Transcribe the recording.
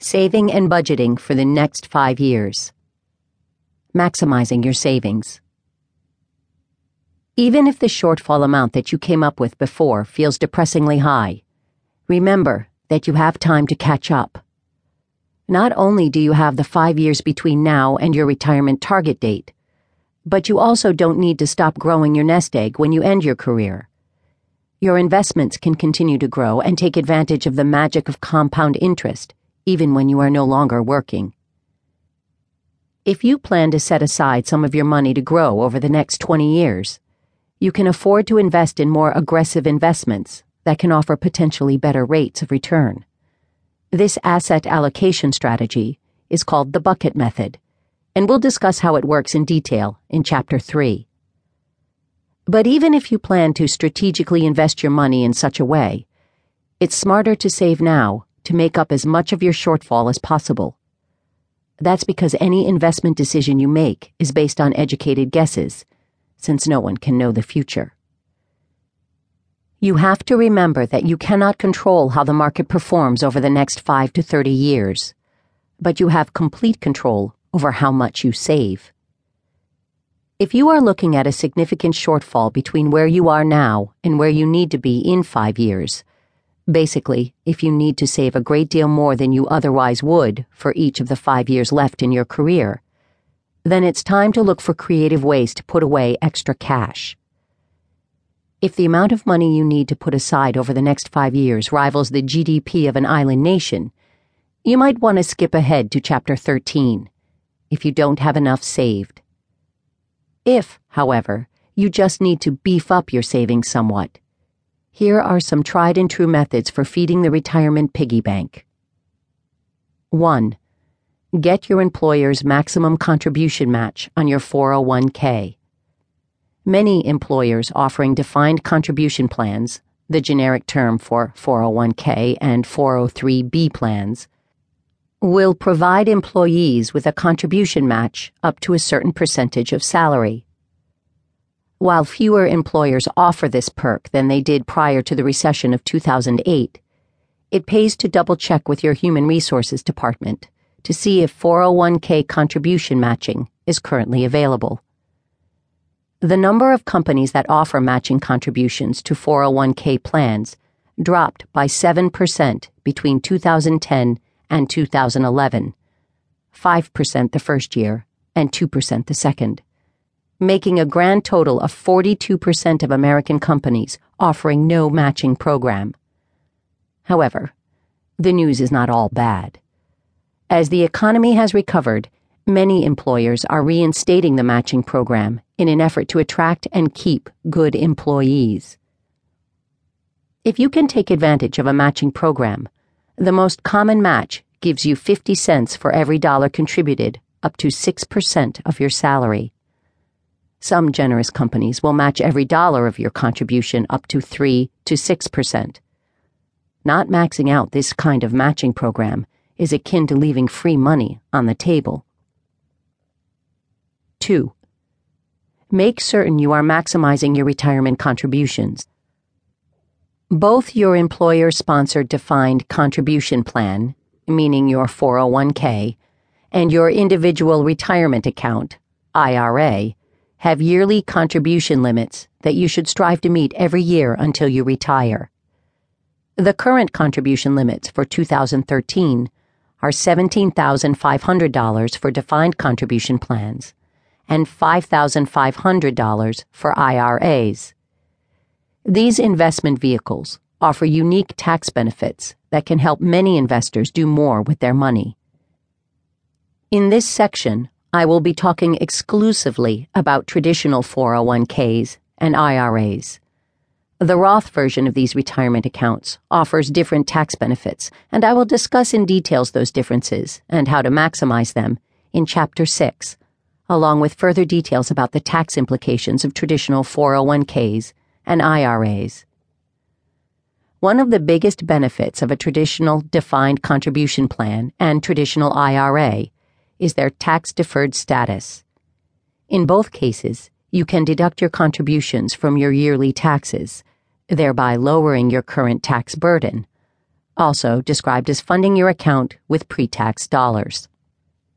Saving and budgeting for the next 5 years. Maximizing your savings. Even if the shortfall amount that you came up with before feels depressingly high, remember that you have time to catch up. Not only do you have the 5 years between now and your retirement target date, but you also don't need to stop growing your nest egg when you end your career. Your investments can continue to grow and take advantage of the magic of compound interest, even when you are no longer working. If you plan to set aside some of your money to grow over the next 20 years, you can afford to invest in more aggressive investments that can offer potentially better rates of return. This asset allocation strategy is called the bucket method, and we'll discuss how it works in detail in Chapter 3. But even if you plan to strategically invest your money in such a way, it's smarter to save now to make up as much of your shortfall as possible. That's because any investment decision you make is based on educated guesses, since no one can know the future. You have to remember that you cannot control how the market performs over the next 5 to 30 years, but you have complete control over how much you save. If you are looking at a significant shortfall between where you are now and where you need to be in 5 years, basically, if you need to save a great deal more than you otherwise would for each of the 5 years left in your career, then it's time to look for creative ways to put away extra cash. If the amount of money you need to put aside over the next 5 years rivals the GDP of an island nation, you might want to skip ahead to Chapter 13 if you don't have enough saved. If, however, you just need to beef up your savings somewhat, here are some tried-and-true methods for feeding the retirement piggy bank. 1. Get your employer's maximum contribution match on your 401k. Many employers offering defined contribution plans, the generic term for 401k and 403b plans, will provide employees with a contribution match up to a certain percentage of salary. While fewer employers offer this perk than they did prior to the recession of 2008, it pays to double-check with your Human Resources Department to see if 401k contribution matching is currently available. The number of companies that offer matching contributions to 401k plans dropped by 7% between 2010 and 2011, 5% the first year and 2% the second, making a grand total of 42% of American companies offering no matching program. However, the news is not all bad. As the economy has recovered, many employers are reinstating the matching program in an effort to attract and keep good employees. If you can take advantage of a matching program, the most common match gives you 50 cents for every dollar contributed, up to 6% of your salary. Some generous companies will match every dollar of your contribution up to 3 to 6%. Not maxing out this kind of matching program is akin to leaving free money on the table. 2. Make certain you are maximizing your retirement contributions. Both your employer-sponsored defined contribution plan, meaning your 401k, and your individual retirement account, IRA, have yearly contribution limits that you should strive to meet every year until you retire. The current contribution limits for 2013 are $17,500 for defined contribution plans and $5,500 for IRAs. These investment vehicles offer unique tax benefits that can help many investors do more with their money. In this section, I will be talking exclusively about traditional 401ks and IRAs. The Roth version of these retirement accounts offers different tax benefits, and I will discuss in details those differences and how to maximize them in Chapter 6, along with further details about the tax implications of traditional 401ks and IRAs. One of the biggest benefits of a traditional defined contribution plan and traditional IRA is their tax-deferred status. In both cases, you can deduct your contributions from your yearly taxes, thereby lowering your current tax burden, also described as funding your account with pre-tax dollars.